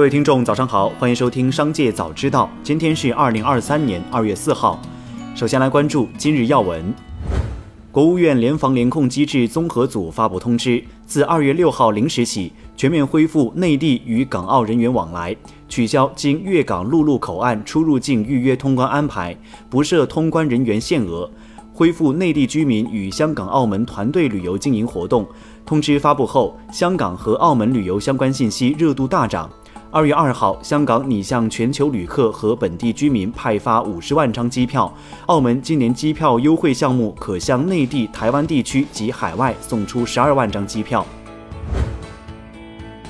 各位听众早上好，欢迎收听商界早知道，今天是2023年2月4号。首先来关注今日要闻。国务院联防联控机制综合组发布通知，自2月6号0时起全面恢复内地与港澳人员往来，取消经粤港陆路口岸出入境预约通关安排，不设通关人员限额，恢复内地居民与香港澳门团队旅游经营活动。通知发布后，香港和澳门旅游相关信息热度大涨。2月2号，香港拟向全球旅客和本地居民派发50万张机票，澳门今年机票优惠项目可向内地、台湾地区及海外送出12万张机票。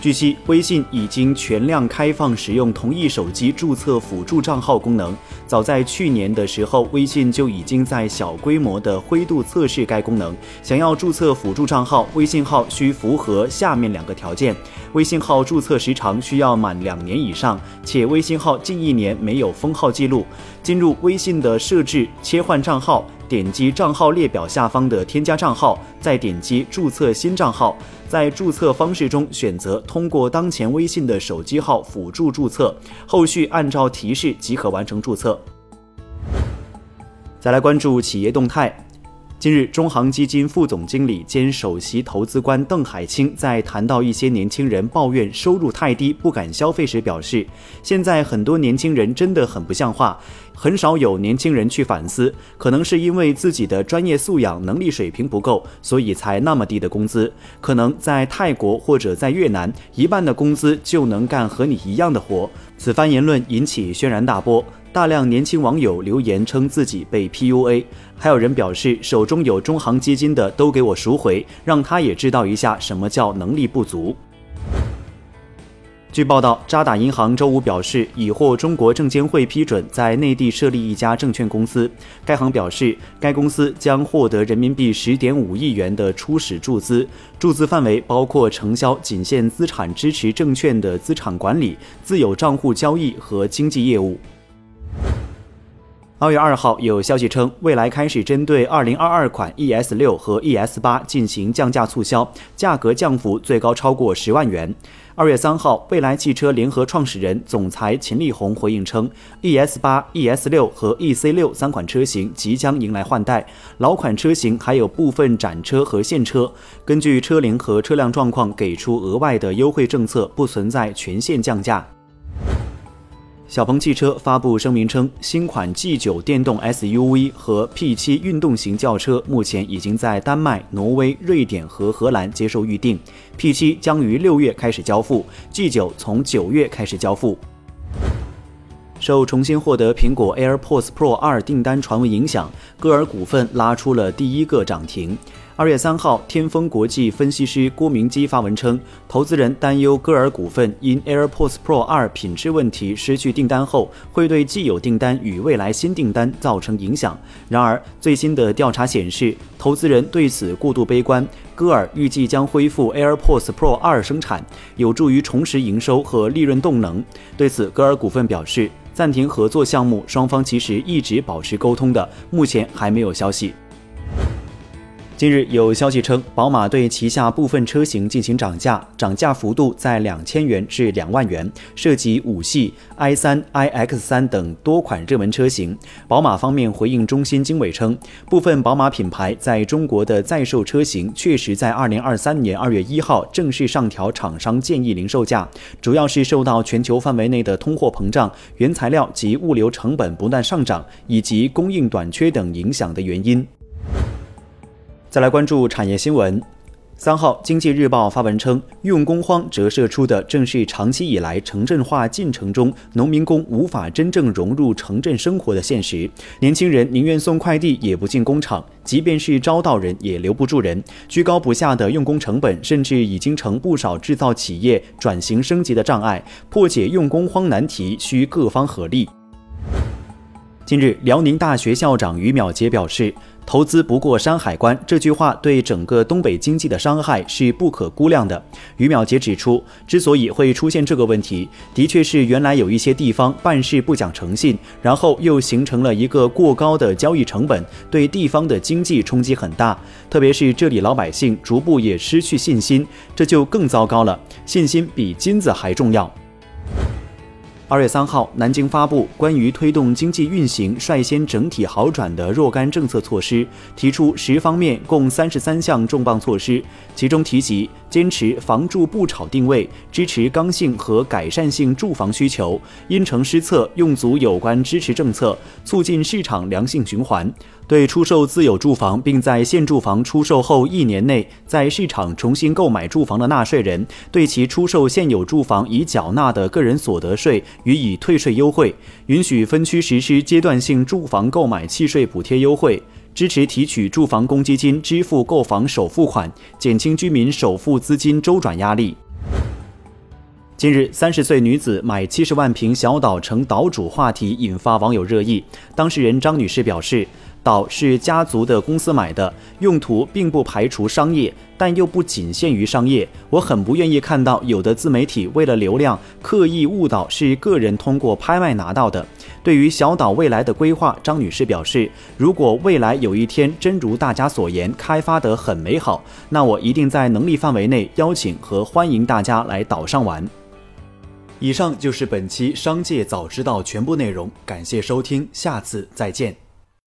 据悉，微信已经全量开放使用同一手机注册辅助账号功能。早在去年的时候，微信就已经在小规模的灰度测试该功能。想要注册辅助账号，微信号需符合下面两个条件：微信号注册时长需要满2年以上，且微信号近1年没有封号记录。进入微信的设置，切换账号，点击账号列表下方的添加账号，再点击注册新账号，在注册方式中选择通过当前微信的手机号辅助注册，后续按照提示即可完成注册。再来关注企业动态。近日，中航基金副总经理兼首席投资官邓海清在谈到一些年轻人抱怨收入太低不敢消费时表示，现在很多年轻人真的很不像话，很少有年轻人去反思，可能是因为自己的专业素养能力水平不够，所以才那么低的工资。可能在泰国或者在越南，1半的工资就能干和你一样的活。此番言论引起轩然大波，大量年轻网友留言称自己被 PUA， 还有人表示手中有中航基金的都给我赎回，让他也知道一下什么叫能力不足。据报道，渣打银行周五表示，已获中国证监会批准在内地设立一家证券公司。该行表示，该公司将获得人民币 10.5 亿元的初始注资，注资范围包括承销仅限资产支持证券的资产管理、自有账户交易和经纪业务。2月2号有消息称，蔚来开始针对2022款 ES6 和 ES8 进行降价促销，价格降幅最高超过10万元。2月3号，蔚来汽车联合创始人总裁秦力宏回应称， ES8、ES6 和 EC6 3款车型即将迎来换代，老款车型还有部分展车和现车，根据车龄和车辆状况给出额外的优惠政策，不存在全线降价。小鹏汽车发布声明称，新款 G9 电动 SUV 和 P7 运动型轿车目前已经在丹麦、挪威、瑞典和荷兰接受预定， P7 将于6月开始交付， G9 从9月开始交付。受重新获得苹果 AirPods Pro2 订单传闻影响，歌尔股份拉出了第一个涨停。2月3号，天风国际分析师郭明基发文称，投资人担忧歌尔股份因 AirPods Pro 2品质问题失去订单后，会对既有订单与未来新订单造成影响。然而，最新的调查显示，投资人对此过度悲观，歌尔预计将恢复 AirPods Pro 2生产，有助于重拾营收和利润动能。对此，歌尔股份表示，暂停合作项目双方其实一直保持沟通的，目前还没有消息。近日有消息称，宝马对旗下部分车型进行涨价，涨价幅度在2000元至2万元，涉及5系、i3、iX3 等多款热门车型。宝马方面回应中新经纬称，部分宝马品牌在中国的在售车型确实在2023年2月1号正式上调厂商建议零售价，主要是受到全球范围内的通货膨胀、原材料及物流成本不断上涨以及供应短缺等影响的原因。再来关注产业新闻。3号，经济日报发文称，用工荒折射出的正是长期以来城镇化进程中农民工无法真正融入城镇生活的现实。年轻人宁愿送快递也不进工厂，即便是招到人也留不住人，居高不下的用工成本甚至已经成不少制造企业转型升级的障碍。破解用工荒难题需各方合力。近日，辽宁大学校长于淼杰表示，投资不过山海关这句话对整个东北经济的伤害是不可估量的。于淼杰指出，之所以会出现这个问题，的确是原来有一些地方办事不讲诚信，然后又形成了一个过高的交易成本，对地方的经济冲击很大，特别是这里老百姓逐步也失去信心，这就更糟糕了，信心比金子还重要。2月3号，南京发布关于推动经济运行率先整体好转的若干政策措施，提出10方面共33项重磅措施，其中提及坚持房住不炒定位，支持刚性和改善性住房需求，因城施策，用足有关支持政策，促进市场良性循环。对出售自有住房并在现住房出售后1年内在市场重新购买住房的纳税人，对其出售现有住房已缴纳的个人所得税予以退税优惠，允许分区实施阶段性住房购买契税补贴优惠，支持提取住房公积金支付购房首付款，减轻居民首付资金周转压力。近日，30岁女子买70万平小岛成岛主话题引发网友热议。当事人张女士表示，岛是家族的公司买的，用途并不排除商业，但又不仅限于商业。我很不愿意看到有的自媒体为了流量刻意误导是个人通过拍卖拿到的。对于小岛未来的规划，张女士表示，如果未来有一天真如大家所言开发得很美好，那我一定在能力范围内邀请和欢迎大家来岛上玩。以上就是本期《商界早知道》全部内容，感谢收听，下次再见。